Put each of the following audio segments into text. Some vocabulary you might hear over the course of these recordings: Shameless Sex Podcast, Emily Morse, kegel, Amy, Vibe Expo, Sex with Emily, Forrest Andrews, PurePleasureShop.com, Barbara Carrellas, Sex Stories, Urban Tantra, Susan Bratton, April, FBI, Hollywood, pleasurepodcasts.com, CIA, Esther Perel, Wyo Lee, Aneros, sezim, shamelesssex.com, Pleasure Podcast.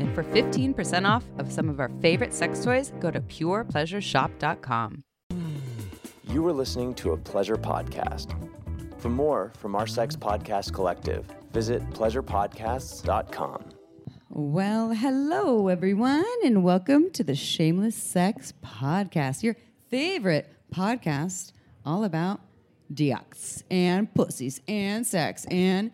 And for 15% off of some of our favorite sex toys, go to PurePleasureShop.com. You are listening to a Pleasure Podcast. For more from our Sex Podcast Collective, visit pleasurepodcasts.com. Well, hello, everyone, and welcome to the Shameless Sex Podcast, your favorite podcast all about dicks and pussies and sex and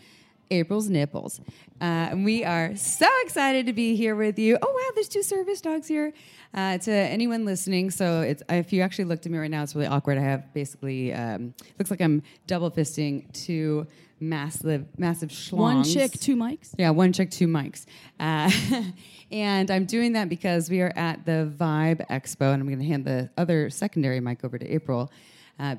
April's nipples. And we are so excited to be here with you. Oh, wow, there's two service dogs here. To anyone listening, so if you actually looked at me right now, it's really awkward. I have basically, looks like I'm double fisting two massive schlongs. One chick, two mics? Yeah, one chick, two mics. And I'm doing that because we are at the Vibe Expo, and I'm going to hand the other secondary mic over to April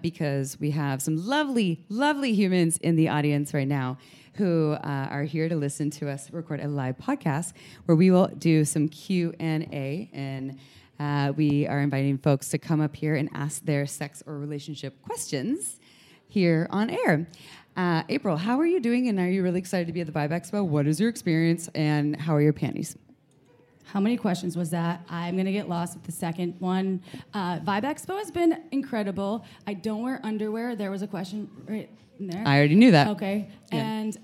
because we have some lovely, lovely humans in the audience right now who are here to listen to us record a live podcast where we will do some Q&A, and we are inviting folks to come up here and ask their sex or relationship questions here on air. April, how are you doing, and are you really excited to be at the Vibe Expo? What is your experience, and how are your panties? How many questions was that? I'm going to get lost with the second one. Vibe Expo has been incredible. I don't wear underwear. There was a question right in there. I already knew that. Okay. Yeah. And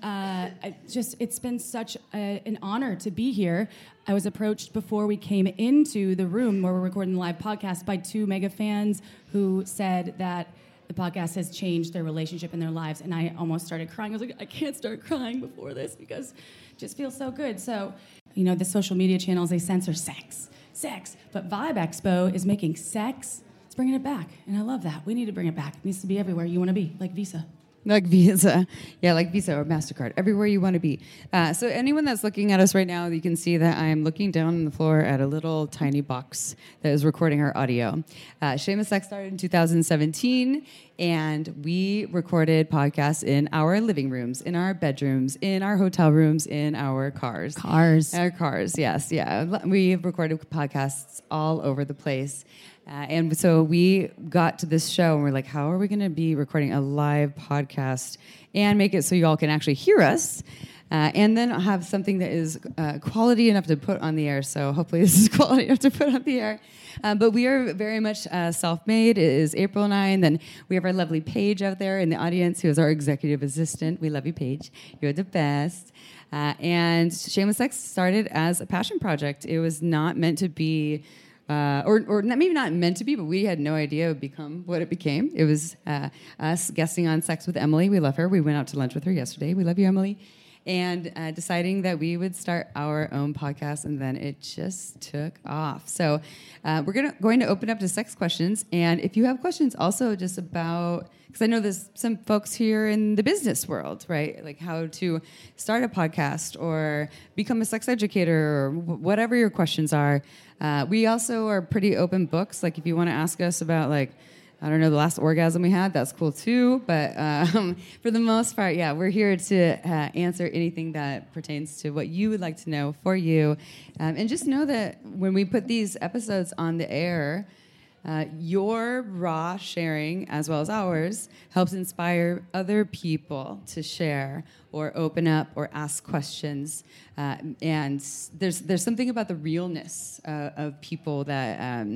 it's been such an honor to be here. I was approached before we came into the room where we're recording the live podcast by two mega fans who said that the podcast has changed their relationship and their lives, and I almost started crying. I was like, I can't start crying before this because it just feels so good. So, you know, the social media channels, they censor sex. But Vibe Expo is making sex. It's bringing it back, and I love that. We need to bring it back. It needs to be everywhere you want to be, like Visa. Like Visa. Yeah, like Visa or MasterCard. Everywhere you want to be. So anyone that's looking at us right now, you can see that I'm looking down on the floor at a little tiny box that is recording our audio. Shameless Sex started in 2017, and we recorded podcasts in our living rooms, in our bedrooms, in our hotel rooms, in our cars. Our cars, yes, yeah. We've recorded podcasts all over the place. And so we got to this show, and we're like, how are we going to be recording a live podcast and make it so you all can actually hear us, and then have something that is quality enough to put on the air? So hopefully this is quality enough to put on the air. But we are very much self-made. It is April and I, and then we have our lovely Paige out there in the audience, who is our executive assistant. We love you, Paige. You're the best. And Shameless Sex started as a passion project. It was not meant to be... or maybe not meant to be, but we had no idea it would become what it became. It was us guesting on Sex with Emily. We love her. We went out to lunch with her yesterday. We love you, Emily. And deciding that we would start our own podcast, and then it just took off. So we're going to open up to sex questions. And if you have questions also just about, because I know there's some folks here in the business world, right? Like how to start a podcast or become a sex educator or whatever your questions are. We also are pretty open books. Like if you want to ask us about, like, I don't know, the last orgasm we had, that's cool too. But for the most part, yeah, we're here to answer anything that pertains to what you would like to know for you. And just know that when we put these episodes on the air, your raw sharing, as well as ours, helps inspire other people to share or open up or ask questions. And there's something about the realness of people that,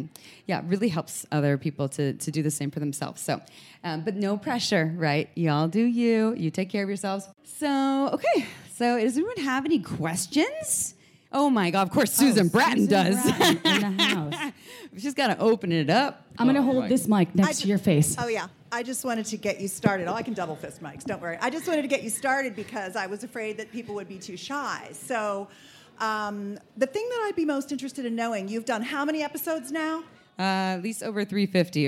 really helps other people to do the same for themselves. So, but no pressure, right? Y'all do you. You take care of yourselves. So, okay. So does anyone have any questions? Oh, my God. Of course, Susan Bratton does. Susan Bratton in the house. She's got to open it up. I'm going to hold this mic next to your face. Oh, yeah. I just wanted to get you started. Oh, I can double fist mics. Don't worry. I just wanted to get you started because I was afraid that people would be too shy. So the thing that I'd be most interested in knowing, you've done how many episodes now? At least over 350.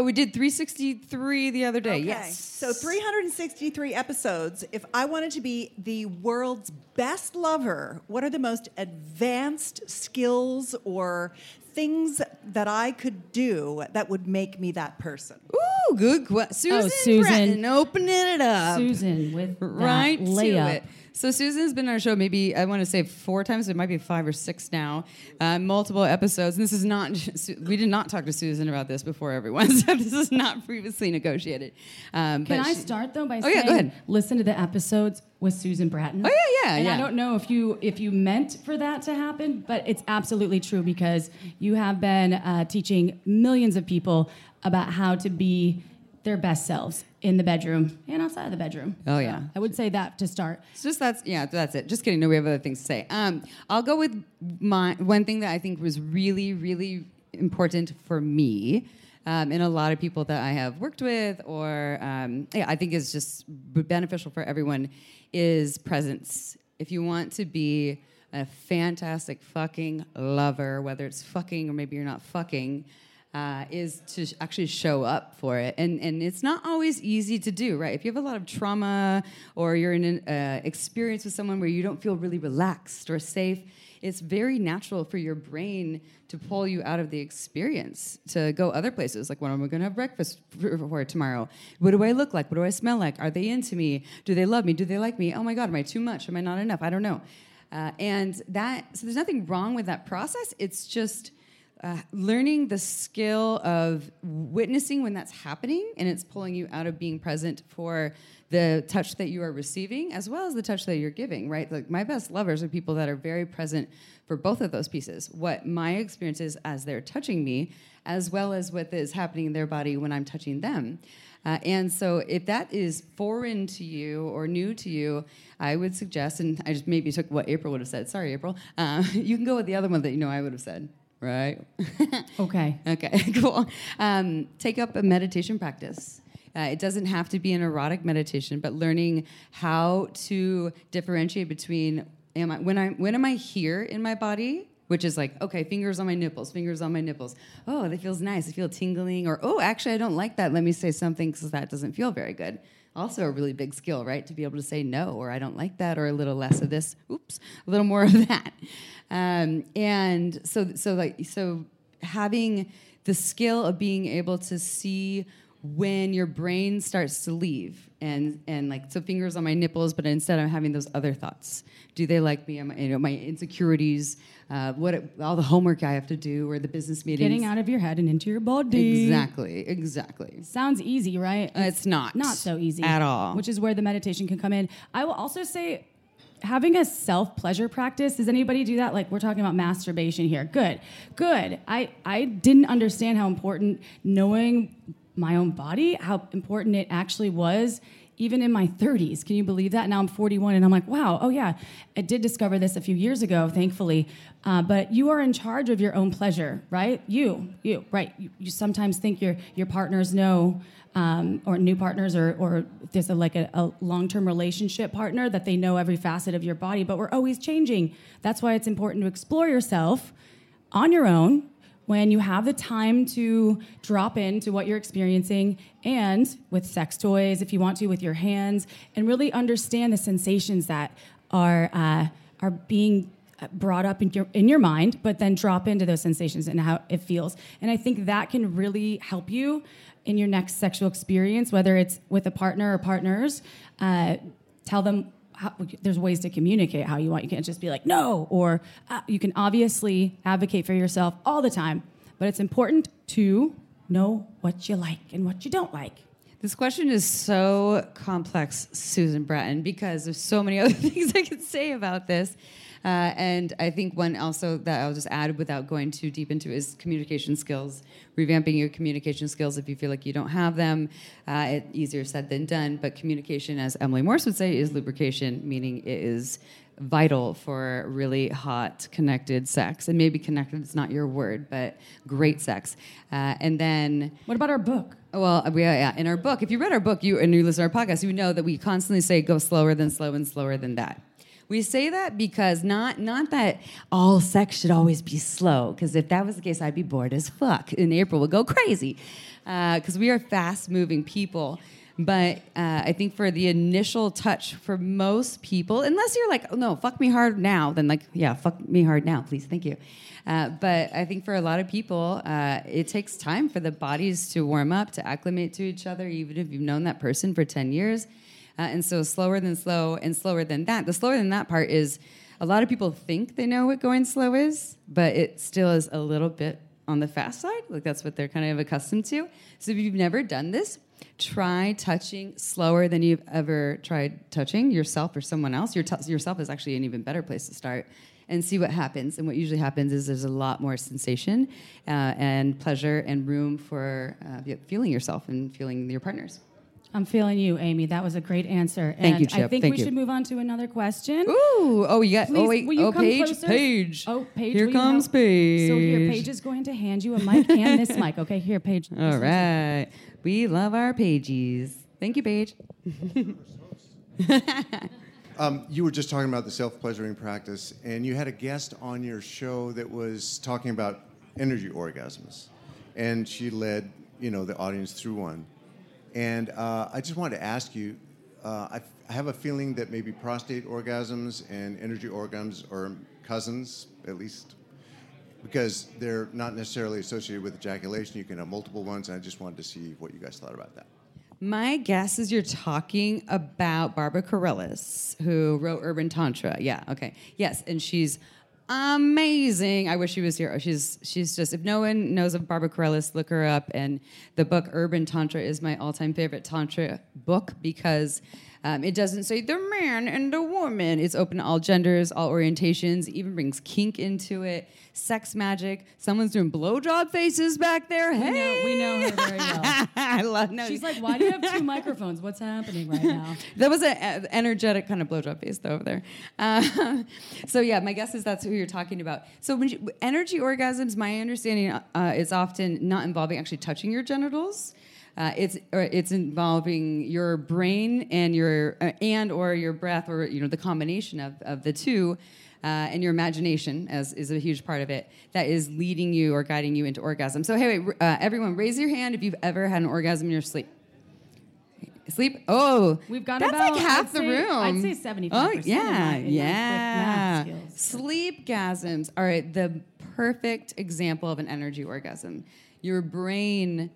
We did 363 the other day. Okay. Yes. So 363 episodes. If I wanted to be the world's best lover, what are the most advanced skills or things that I could do that would make me that person? Ooh, good question. Susan Bratton, opening it up. Susan with right that layup. To it. So Susan's been on our show maybe, I want to say 4 times. It might be 5 or 6 now. Multiple episodes. And this is not, we did not talk to Susan about this before everyone. So this is not previously negotiated. Can I start, though, by saying, listen to the episodes with Susan Bratton? Oh, yeah. I don't know if you meant for that to happen, but it's absolutely true because you have been teaching millions of people about how to be their best selves in the bedroom and outside of the bedroom. Oh, yeah. So I would say that to start. It's just that's it. Just kidding. No, we have other things to say. I'll go with one thing that I think was really, really important for me and a lot of people that I have worked with or I think is just beneficial for everyone is presence. If you want to be a fantastic fucking lover, whether it's fucking or maybe you're not fucking, is to actually show up for it. And it's not always easy to do, right? If you have a lot of trauma or you're in an experience with someone where you don't feel really relaxed or safe, it's very natural for your brain to pull you out of the experience, to go other places. Like, what am I going to have breakfast for tomorrow? What do I look like? What do I smell like? Are they into me? Do they love me? Do they like me? Oh, my God, am I too much? Am I not enough? I don't know. So there's nothing wrong with that process. It's just... learning the skill of witnessing when that's happening and it's pulling you out of being present for the touch that you are receiving as well as the touch that you're giving, right? Like my best lovers are people that are very present for both of those pieces. What my experience is as they're touching me as well as what is happening in their body when I'm touching them. And so if that is foreign to you or new to you, I would suggest, and I just maybe took what April would have said. Sorry, April. You can go with the other one that you know I would have said. Right? Okay, cool. Take up a meditation practice. It doesn't have to be an erotic meditation, but learning how to differentiate between when am I here in my body, which is like, okay, fingers on my nipples. Oh, that feels nice. I feel tingling. Or, oh, actually, I don't like that. Let me say something because that doesn't feel very good. Also a really big skill, right? To be able to say no, or I don't like that, or a little less of this. Oops, a little more of that. And so having the skill of being able to see when your brain starts to leave and fingers on my nipples, but instead I'm having those other thoughts. Do they like me? My insecurities, all the homework I have to do or the business meetings. Getting out of your head and into your body. Exactly. Sounds easy, right? It's not. Not so easy. At all. Which is where the meditation can come in. I will also say having a self-pleasure practice. Does anybody do that? Like, we're talking about masturbation here. Good. I didn't understand how important knowing my own body, how important it actually was, even in my 30s. Can you believe that? Now I'm 41, and I'm like, wow, oh yeah. I did discover this a few years ago, thankfully. But you are in charge of your own pleasure, right? You, right. You sometimes think your partners know, or new partners, or there's a long-term relationship partner that they know every facet of your body, but we're always changing. That's why it's important to explore yourself on your own, when you have the time to drop into what you're experiencing and with sex toys, if you want to, with your hands, and really understand the sensations that are being brought up in your mind, but then drop into those sensations and how it feels. And I think that can really help you in your next sexual experience, whether it's with a partner or partners. Tell them there's ways to communicate how you want. You can't just be like, no, or you can obviously advocate for yourself all the time, but it's important to know what you like and what you don't like. This question is so complex, Susan Bratton, because there's so many other things I could say about this. And I think one also that I'll just add without going too deep into is communication skills, revamping your communication skills if you feel like you don't have them. It's easier said than done, but communication, as Emily Morse would say, is lubrication, meaning it is vital for really hot, connected sex. And maybe connected is not your word, but great sex. And then... What about our book? Well, in our book, if you read our book, and you listen to our podcast, you know that we constantly say go slower than slow and slower than that. We say that because not that all sex should always be slow, because if that was the case, I'd be bored as fuck, and April would go crazy, because we are fast-moving people. But I think for the initial touch for most people, unless you're like, oh, no, fuck me hard now, then like, yeah, fuck me hard now, please, thank you. But I think for a lot of people, it takes time for the bodies to warm up, to acclimate to each other, even if you've known that person for 10 years. And so slower than slow and slower than that. The slower than that part is a lot of people think they know what going slow is, but it still is a little bit on the fast side. Like that's what they're kind of accustomed to. So if you've never done this, try touching slower than you've ever tried touching yourself or someone else. Yourself is actually an even better place to start and see what happens. And what usually happens is there's a lot more sensation and pleasure and room for feeling yourself and feeling your partners. I'm feeling you, Amy. That was a great answer. Thank you, Chip. And I think we should move on to another question. Ooh. Oh, yeah. Please, oh, wait. Will you come closer? Paige. Oh, Paige. Here comes Paige. So here, Paige is going to hand you a mic and this mic. Okay, here, Paige. All right. We love our Paiges. Thank you, Paige. You were just talking about the self-pleasuring practice, and you had a guest on your show that was talking about energy orgasms, and she led, the audience through one. And I just wanted to ask you, I have a feeling that maybe prostate orgasms and energy orgasms are cousins, at least, because they're not necessarily associated with ejaculation. You can have multiple ones, and I just wanted to see what you guys thought about that. My guess is you're talking about Barbara Carrellas, who wrote Urban Tantra. Yeah, okay. Yes, and she's amazing. I wish she was here. She's just, if no one knows of Barbara Carrellas, look her up. And the book Urban Tantra is my all-time favorite Tantra book because it doesn't say the man and the woman. It's open to all genders, all orientations, even brings kink into it, sex magic. Someone's doing blowjob faces back there. Hey! We know her very well. I love her. She's like, why do you have two microphones? What's happening right now? That was an energetic kind of blowjob face though, over there. So yeah, my guess is that's who you're talking about. So when energy orgasms, my understanding is often not involving actually touching your genitals. It's involving your brain and your breath, or the combination of the two, and your imagination is a huge part of it that is leading you or guiding you into orgasm. So hey, wait, everyone, raise your hand if you've ever had an orgasm in your sleep. Oh, we've got that's about, like half I'd the say, room. I'd say 75%. Oh yeah, yeah. Sleepgasms are the perfect example of an energy orgasm. Your brain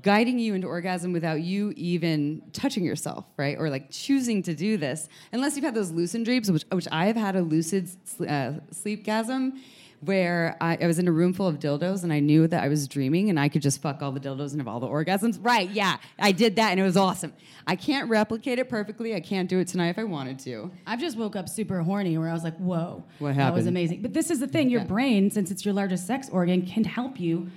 guiding you into orgasm without you even touching yourself, right? Or like choosing to do this, unless you've had those lucid dreams, which I have had a lucid sleepgasm where I was in a room full of dildos and I knew that I was dreaming and I could just fuck all the dildos and have all the orgasms. Right, yeah, I did that and it was awesome. I can't replicate it perfectly. I can't do it tonight if I wanted to. I've just woke up super horny where I was like, whoa. What happened? That was amazing. But this is the thing, your brain, since it's your largest sex organ, can help you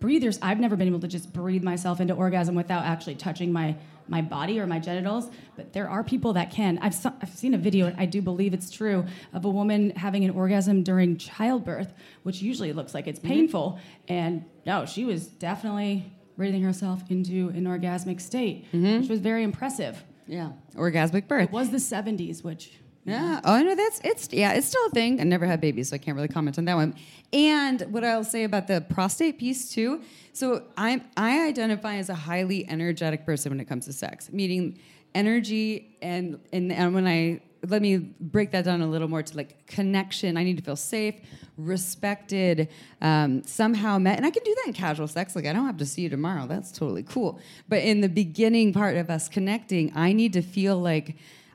breathers. I've never been able to just breathe myself into orgasm without actually touching my body or my genitals, but there are people that can. I've seen a video, and I do believe it's true, of a woman having an orgasm during childbirth, which usually looks like it's painful, and no, she was definitely breathing herself into an orgasmic state, which was very impressive. Yeah, orgasmic birth. It was the 70s, which... Yeah. Oh no, it's still a thing. I never had babies, so I can't really comment on that one. And what I'll say about the prostate piece too. So I identify as a highly energetic person when it comes to sex, meaning energy and when I let me break that down a little more to like connection. I need to feel safe, respected, somehow met. And I can do that in casual sex. Like, I don't have to see you tomorrow. That's totally cool. But in the beginning part of us connecting, I need to feel like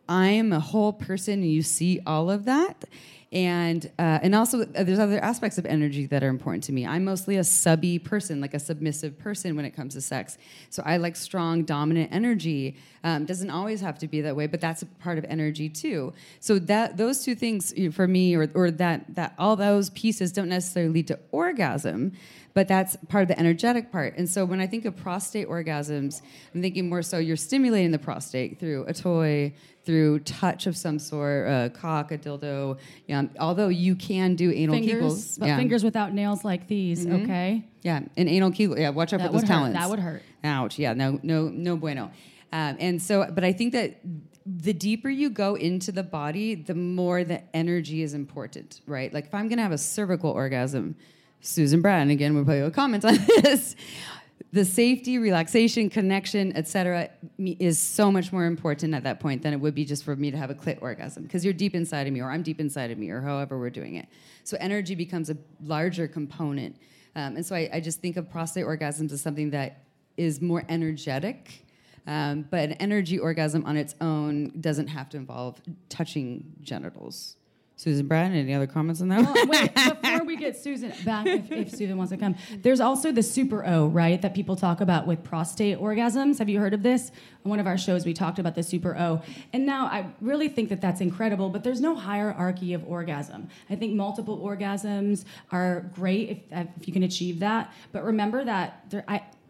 I am a whole person, and you see all of that. And also, there's other aspects of energy that are important to me. I'm mostly a subby person, like a submissive person when it comes to sex. So I like strong, dominant energy. Doesn't always have to be that way, but that's a part of energy too. So that those two things for me, or that all those pieces don't necessarily lead to orgasm, but that's part of the energetic part. And so when I think of prostate orgasms, I'm thinking more so you're stimulating the prostate through a toy, through touch of some sort, a cock, a dildo. Although you can do anal kegels. But fingers without nails like these, okay? Yeah, an anal kegel. Yeah, watch out for those talons. That would hurt. Ouch, yeah, no bueno. And so, but I think that the deeper you go into the body, the more the energy is important, right? Like if I'm going to have a cervical orgasm, Susan Bratton, again, we'll put your comments on this. The safety, relaxation, connection, etc., is so much more important at that point than it would be just for me to have a clit orgasm, because you're deep inside of me, or I'm deep inside of me, or however we're doing it. So energy becomes a larger component. And so I just think of prostate orgasms as something that is more energetic, but an energy orgasm on its own doesn't have to involve touching genitals. Susan Bratton, any other comments on that? Well, wait, before we get Susan back, if Susan wants to come, there's also the super O, right, that people talk about with prostate orgasms. Have you heard of this? On one of our shows, we talked about the super O. And now I really think that that's incredible, but there's no hierarchy of orgasm. I think multiple orgasms are great if you can achieve that. But remember that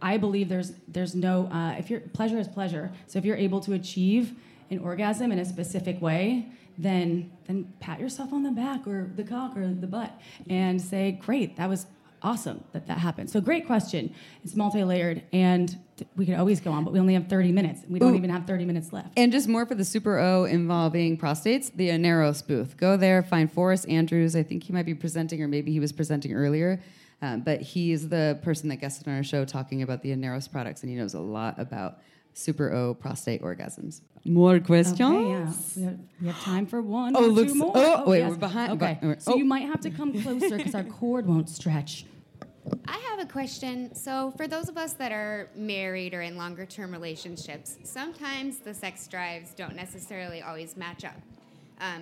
I believe there's no... if you're, pleasure is pleasure. So if you're able to achieve an orgasm in a specific way, then pat yourself on the back or the cock or the butt and say, great, that was awesome that happened. So great question. It's multi-layered, and we could always go on, but we only have 30 minutes. We don't even have 30 minutes left. And just more for the Super O involving prostates, the Aneros booth. Go there, find Forrest Andrews. I think he might be presenting, or maybe he was presenting earlier. But he is the person that guested on our show talking about the Aneros products, and he knows a lot about Super O prostate orgasms. More questions? Okay, yeah. We have time for one or two more. Oh, wait, yes. We're behind. Okay, so you might have to come closer because our cord won't stretch. I have a question. So for those of us that are married or in longer-term relationships, sometimes the sex drives don't necessarily always match up,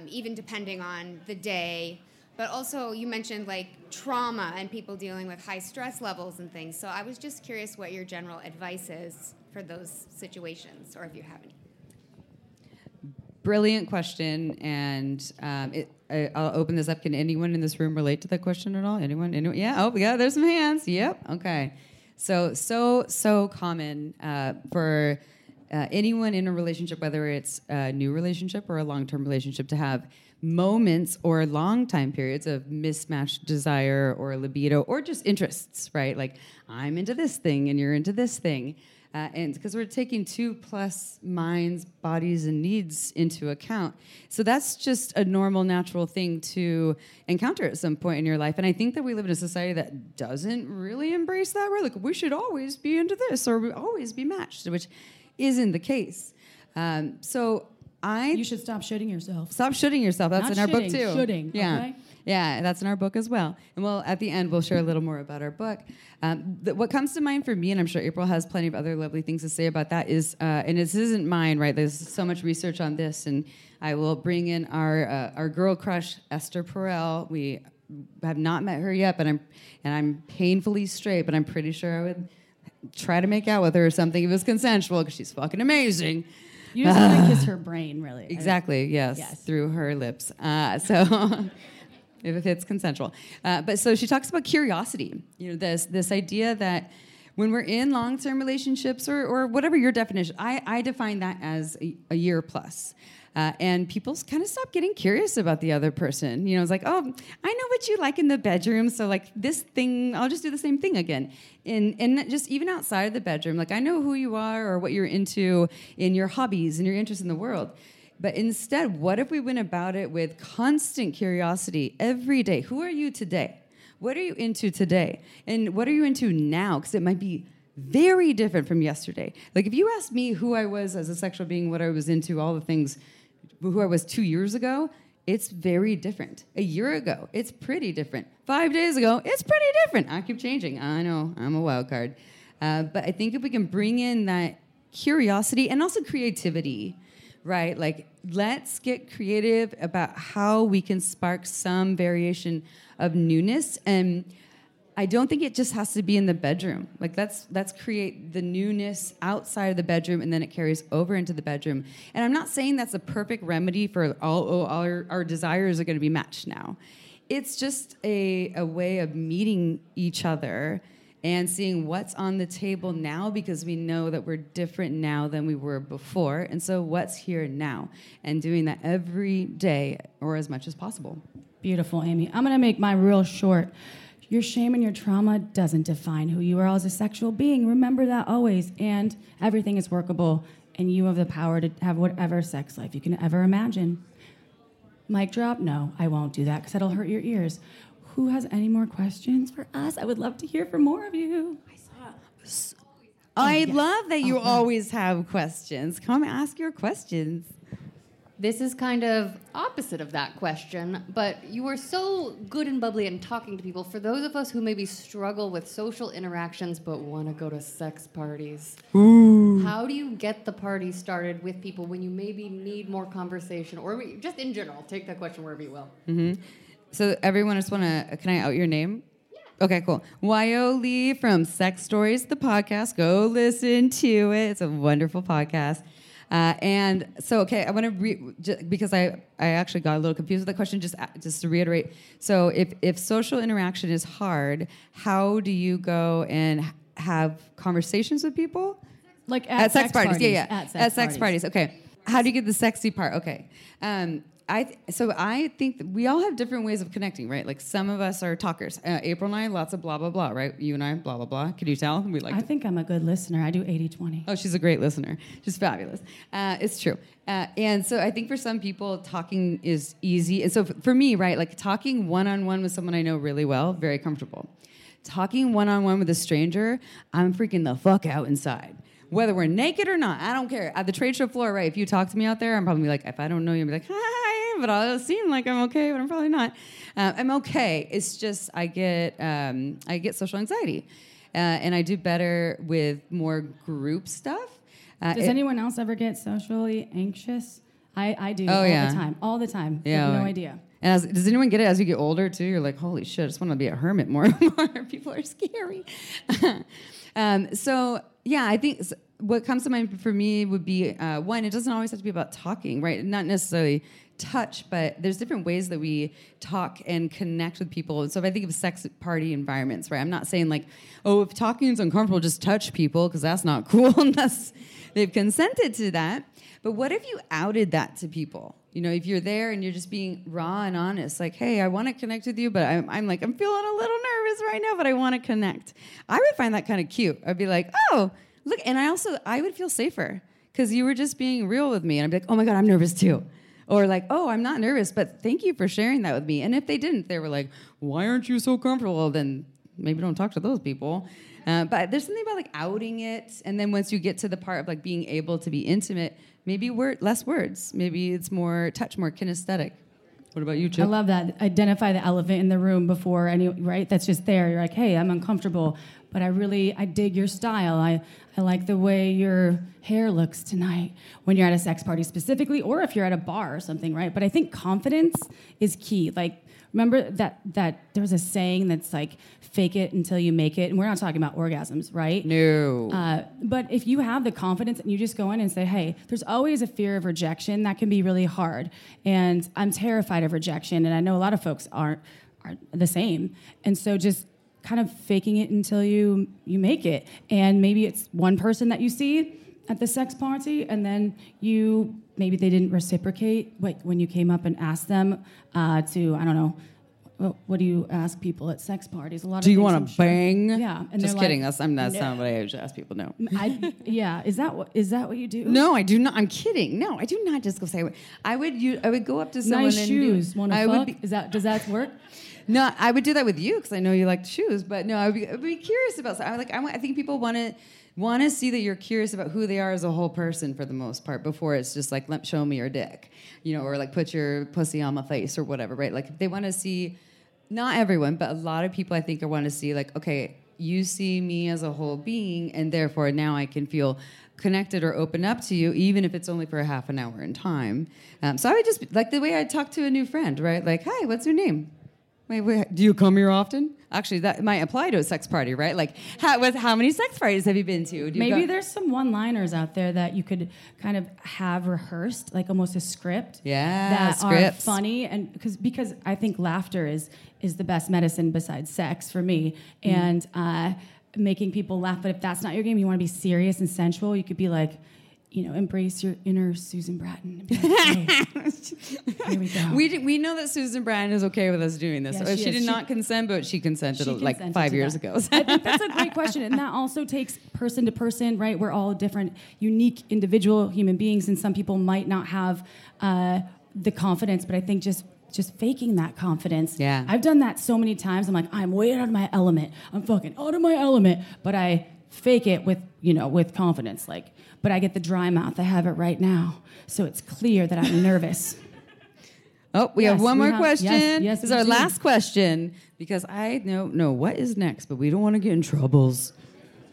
even depending on the day. But also, you mentioned like trauma and people dealing with high stress levels and things. So I was just curious what your general advice is for those situations, or if you have any. Brilliant question, and I'll open this up. Can anyone in this room relate to that question at all? Anyone? Yeah. Oh, yeah. There's some hands. Yep. Okay. So common for anyone in a relationship, whether it's a new relationship or a long-term relationship, to have moments or long time periods of mismatched desire or libido or just interests, right? Like I'm into this thing and you're into this thing. And because we're taking 2+ minds, bodies, and needs into account. So that's just a normal, natural thing to encounter at some point in your life. And I think that we live in a society that doesn't really embrace that. We're like, we should always be into this, or we always be matched, which isn't the case. You should stop shooting yourself. Stop shooting yourself. That's in our book, too. Shooting, yeah. Okay? Yeah, that's in our book as well. And at the end, we'll share a little more about our book. What comes to mind for me, and I'm sure April has plenty of other lovely things to say about that, is, and this isn't mine, right? There's so much research on this, and I will bring in our girl crush, Esther Perel. We have not met her yet, but I'm painfully straight, but I'm pretty sure I would try to make out with her or something if it was consensual, because she's fucking amazing. You just want to kiss her brain, really. Exactly, yes, through her lips. If it's consensual. But so she talks about curiosity, this idea that when we're in long-term relationships or whatever your definition, I define that as a year plus. And people kind of stop getting curious about the other person. It's like, oh, I know what you like in the bedroom, so like this thing, I'll just do the same thing again. And just even outside of the bedroom, like I know who you are or what you're into in your hobbies and your interests in the world. But instead, what if we went about it with constant curiosity every day? Who are you today? What are you into today? And what are you into now? Because it might be very different from yesterday. Like if you asked me who I was as a sexual being, what I was into, all the things, who I was 2 years ago, it's very different. A year ago, it's pretty different. 5 days ago, it's pretty different. I keep changing. I know, I'm a wild card. But I think if we can bring in that curiosity and also creativity, right? Like, let's get creative about how we can spark some variation of newness. And I don't think it just has to be in the bedroom. Like, let's create the newness outside of the bedroom, and then it carries over into the bedroom. And I'm not saying that's a perfect remedy for all our desires are going to be matched now. It's just a way of meeting each other and seeing what's on the table now, because we know that we're different now than we were before. And so what's here now? And doing that every day, or as much as possible. Beautiful, Amy. I'm going to make my real short. Your shame and your trauma doesn't define who you are as a sexual being. Remember that always. And everything is workable. and you have the power to have whatever sex life you can ever imagine. Mic drop? No, I won't do that because that'll hurt your ears. Who has any more questions for us? I would love to hear from more of you. I love that you always have questions. Come ask your questions. This is kind of opposite of that question, but you are so good and bubbly and talking to people. For those of us who maybe struggle with social interactions but want to go to sex parties, ooh, how do you get the party started with people when you maybe need more conversation? Or just in general, take that question wherever you will. Mm-hmm. So everyone, I just want to, can I out your name? Okay, cool. Wyo Lee from Sex Stories, the podcast. Go listen to it. It's a wonderful podcast. And so, okay, I want to, because I actually got a little confused with the question, just to reiterate. So if social interaction is hard, how do you go and have conversations with people? Like at sex parties. Yeah, yeah. At sex parties. Okay. How do you get the sexy part? Okay. I think that we all have different ways of connecting, right? Like some of us are talkers. April and I, lots of blah, blah, blah, right? You and I, blah, blah, blah. Can you tell? I think I'm a good listener. I do 80-20. Oh, she's a great listener. She's fabulous. It's true. And so I think for some people, talking is easy. And so for me, right, like talking one-on-one with someone I know really well, very comfortable. Talking one-on-one with a stranger, I'm freaking the fuck out inside. Whether we're naked or not, I don't care. At the trade show floor, right, if you talk to me out there, I'm probably like, if I don't know you, I'll be like, hi, but I'll seem like I'm okay, but I'm probably not. I'm okay. It's just I get social anxiety. And I do better with more group stuff. Does anyone else ever get socially anxious? I do the time. All the time. Yeah, I have no idea. And does anyone get it as you get older, too? You're like, holy shit, I just want to be a hermit more and more. People are scary. Yeah, I think what comes to mind for me would be, one, it doesn't always have to be about talking, right? Not necessarily touch, but there's different ways that we talk and connect with people. So if I think of sex party environments, right, I'm not saying like, oh, if talking is uncomfortable, just touch people, because that's not cool unless they've consented to that. But what if you outed that to people? You know, if you're there and you're just being raw and honest, like, hey, I want to connect with you, but I'm feeling a little nervous right now, but I want to connect. I would find that kind of cute. I'd be like, oh, look. And I would feel safer because you were just being real with me. And I'd be like, oh, my God, I'm nervous, too. Or like, oh, I'm not nervous, but thank you for sharing that with me. And if they didn't, they were like, why aren't you so comfortable? Then maybe don't talk to those people. But there's something about like outing it. And then once you get to the part of like being able to be intimate, maybe less words. Maybe it's more touch, more kinesthetic. What about you, Chip? I love that. Identify the elephant in the room before any, right? That's just there. You're like, hey, I'm uncomfortable, but I dig your style. I like the way your hair looks tonight when you're at a sex party specifically, or if you're at a bar or something, right? But I think confidence is key. Like, remember that there was a saying that's like, fake it until you make it. And we're not talking about orgasms, right? No. But if you have the confidence and you just go in and say, hey, there's always a fear of rejection. That can be really hard. And I'm terrified of rejection. And I know a lot of folks aren't the same. And so just kind of faking it until you make it. And maybe it's one person that you see at the sex party, and then maybe they didn't reciprocate when you came up and asked them to, I don't know, what do you ask people at sex parties? A lot of do you want to bang? Sure. Yeah. And just kidding. Like, that's not what I usually ask people. No. Is that what you do? No, I do not. I'm kidding. No, I do not just go say. I would go up to someone. Nice shoes. Want to fuck? Does that work? No, I would do that with you because I know you like shoes. But no, I would be curious about. I think people want to see that you're curious about who they are as a whole person for the most part before it's just like, show me your dick, you know, or like put your pussy on my face or whatever, right? Like they want to see, not everyone, but a lot of people I think want to see like, okay, you see me as a whole being and therefore now I can feel connected or open up to you even if it's only for a half an hour in time. So I would just, like the way I talk to a new friend, right? Like, hi, what's your name? Wait, do you come here often? Actually, that might apply to a sex party, right? Like, how many sex parties have you been to? Maybe there's some one-liners out there that you could kind of have rehearsed, like almost a script. Yeah, scripts. Are funny, and because I think laughter is the best medicine besides sex for me, and making people laugh. But if that's not your game, you want to be serious and sensual. You could be like, you know, embrace your inner Susan Bratton. And be like, hey, here we go. We know that Susan Bratton is okay with us doing this. Yeah, so she did not consent, but she consented like 5 years ago. So. I think that's a great question. And that also takes person to person, right? We're all different, unique, individual human beings. And some people might not have the confidence, but I think just faking that confidence. Yeah. I've done that so many times. I'm like, I'm way out of my element. I'm fucking out of my element. But I fake it with confidence. Like, but I get the dry mouth. I have it right now. So it's clear that I'm nervous. Oh, we have one more question. Yes, this is our last question, because I don't know what is next, but we don't want to get in troubles.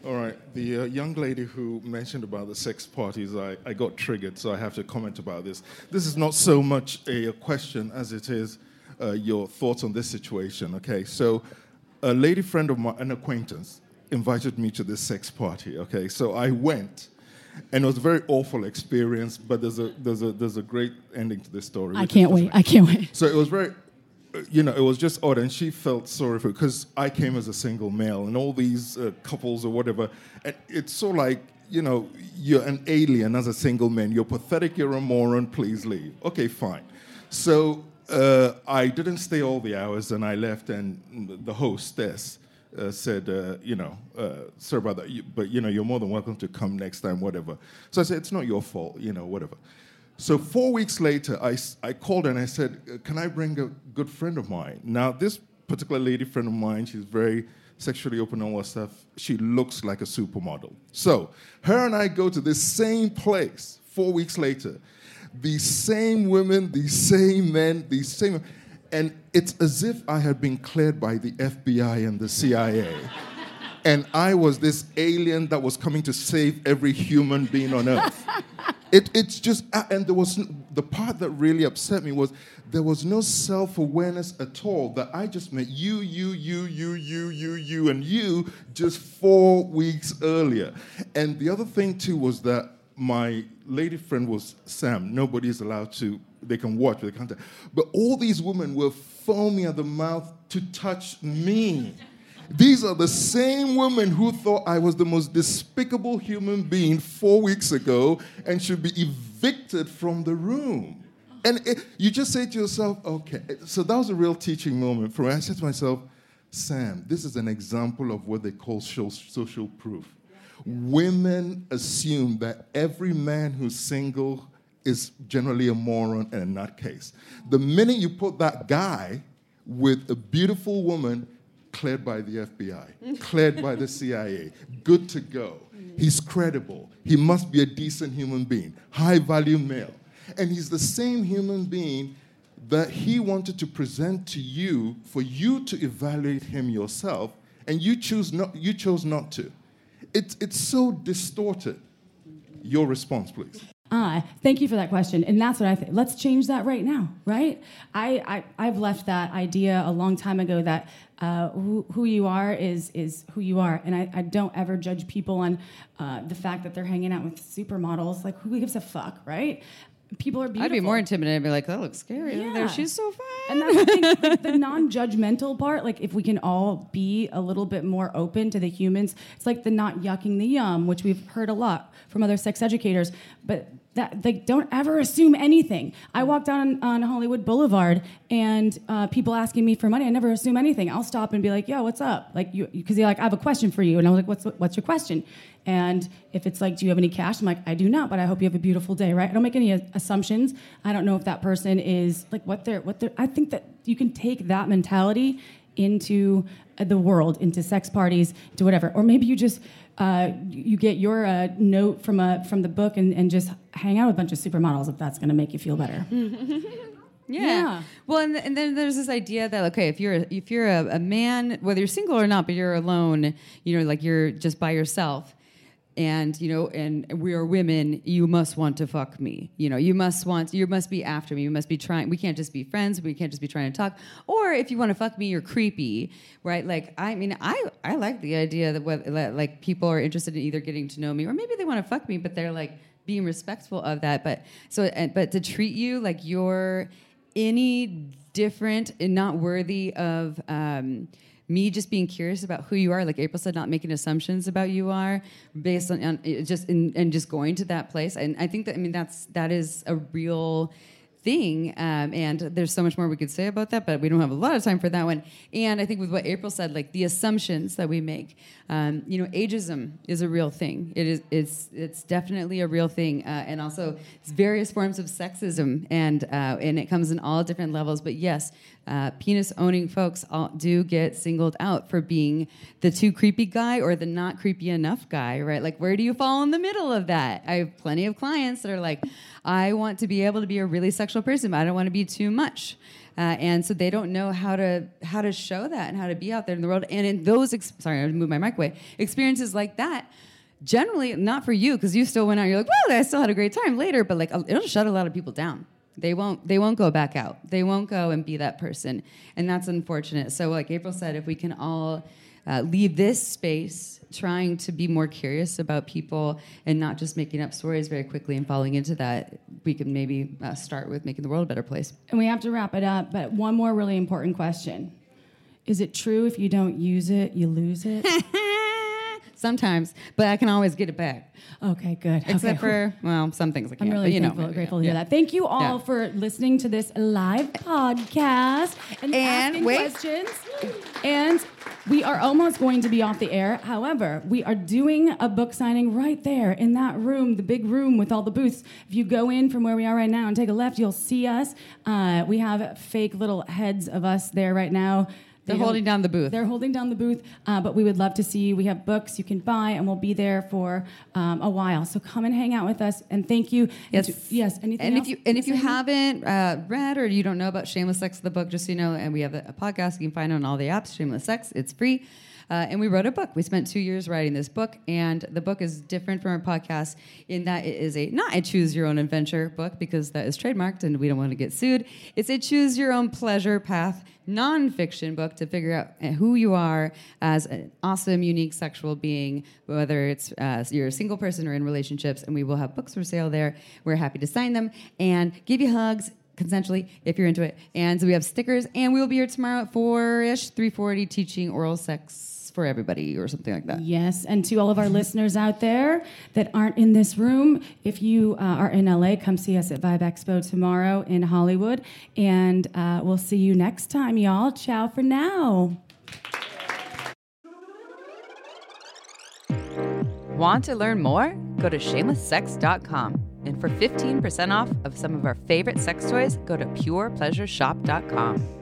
All right. The young lady who mentioned about the sex parties, I got triggered, so I have to comment about this. This is not so much a question as it is your thoughts on this situation. Okay, so a lady friend of mine, an acquaintance, invited me to this sex party. Okay, so I went, and it was a very awful experience. But there's a great ending to this story. I can't wait. So it was very, it was just odd, and she felt sorry for it because I came as a single male, and all these couples or whatever. And it's so like, you're an alien as a single man. You're pathetic. You're a moron. Please leave. Okay, fine. So I didn't stay all the hours, and I left, and the hostess said, sorry about that, but, you're more than welcome to come next time, whatever. So I said, it's not your fault, whatever. So 4 weeks later, I called and I said, can I bring a good friend of mine? Now, this particular lady friend of mine, she's very sexually open and all that stuff. She looks like a supermodel. So her and I go to this same place 4 weeks later. The same women, the same men, the same... And it's as if I had been cleared by the FBI and the CIA. And I was this alien that was coming to save every human being on earth. It's just, and there was, the part that really upset me was there was no self-awareness at all, that I just met you, and you just 4 weeks earlier. And the other thing, too, was that my lady friend was Sam. Nobody's allowed to... They can watch, they can't. But all these women were foaming at the mouth to touch me. These are the same women who thought I was the most despicable human being 4 weeks ago and should be evicted from the room. And you just say to yourself, okay. So that was a real teaching moment for me. I said to myself, Sam, this is an example of what they call social proof. Women assume that every man who's single is generally a moron and a nutcase. The minute you put that guy with a beautiful woman, cleared by the FBI, cleared by the CIA, good to go. He's credible. He must be a decent human being, high-value male. And he's the same human being that he wanted to present to you for you to evaluate him yourself, and you chose not to. It's so distorted. Your response, please. Thank you for that question. And that's what I think. Let's change that right now, right? I've left that idea a long time ago that who you are is who you are. And I don't ever judge people on the fact that they're hanging out with supermodels. Like, who gives a fuck, right? People are beautiful. I'd be more intimidated and be like, that looks scary over there. She's so fun. And that's the non-judgmental part. Like, if we can all be a little bit more open to the humans. It's like the not yucking the yum, which we've heard a lot from other sex educators. But that, like, don't ever assume anything. I walk down on Hollywood Boulevard and people asking me for money. I never assume anything. I'll stop and be like, yo, what's up? Like, because they're like, I have a question for you. And I'm like, what's your question? And if it's like, do you have any cash? I'm like, I do not, but I hope you have a beautiful day, right? I don't make any assumptions. I don't know if that person is like what they're. I think that you can take that mentality into the world, into sex parties, to whatever. Or maybe you just you get your note from the book and just hang out with a bunch of supermodels if that's going to make you feel better. Yeah. Well, and then there's this idea that, okay, if you're a man, whether you're single or not, but you're alone, like you're just by yourself. And, and we are women, you must want to fuck me. You must be after me. You must be trying. We can't just be friends. We can't just be trying to talk. Or if you want to fuck me, you're creepy, right? Like, I mean, I like the idea that, like, people are interested in either getting to know me or maybe they want to fuck me, but they're, like, being respectful of that. But to treat you like you're any different and not worthy of me just being curious about who you are, like April said, not making assumptions about you are based on just and just going to that place. And I think that, I mean, that is a real thing, and there's so much more we could say about that, but we don't have a lot of time for that one. And I think with what April said, like the assumptions that we make, you know, ageism is a real thing. It's definitely a real thing, and also various forms of sexism, and it comes in all different levels. But yes, penis-owning folks do get singled out for being the too creepy guy or the not creepy enough guy, right? Like, where do you fall in the middle of that? I have plenty of clients that are like, I want to be able to be a really sexual person, but I don't want to be too much. And so they don't know how to show that and how to be out there in the world. And in those, I moved my mic away, experiences like that, generally, not for you, because you still went out, you're like, well, I still had a great time later, but like, it'll shut a lot of people down. They won't go back out. They won't go and be that person. And that's unfortunate. So like April said, if we can all leave this space trying to be more curious about people and not just making up stories very quickly and falling into that, we can maybe start with making the world a better place. And we have to wrap it up, but one more really important question. Is it true if you don't use it, you lose it? Sometimes, but I can always get it back. Okay, good. Except for, well, some things I can't. I'm really grateful to hear that. Thank you all for listening to this live podcast and asking questions. And we are almost going to be off the air. However, we are doing a book signing right there in that room, the big room with all the booths. If you go in from where we are right now and take a left, you'll see us. We have fake little heads of us there right now. They're holding down the booth. They're holding down the booth, but we would love to see you. We have books you can buy, and we'll be there for a while. So come and hang out with us, and thank you. Yes. If you haven't read or you don't know about Shameless Sex, the book, just so you know, and we have a podcast you can find on all the apps, Shameless Sex. It's free. And we wrote a book. We spent 2 years writing this book, and the book is different from our podcast in that it is not a choose your own adventure book, because that is trademarked and we don't want to get sued. It's a choose your own pleasure path nonfiction book to figure out who you are as an awesome, unique sexual being, whether it's you're a single person or in relationships, and we will have books for sale there. We're happy to sign them and give you hugs consensually, if you're into it. And so we have stickers, and we will be here tomorrow at 3:40 teaching oral sex for everybody or something like that. Yes, and to all of our listeners out there that aren't in this room, if you are in LA, come see us at Vibe Expo tomorrow in Hollywood, and we'll see you next time, y'all. Ciao for now. Want to learn more? Go to shamelesssex.com. And for 15% off of some of our favorite sex toys, go to PurePleasureShop.com.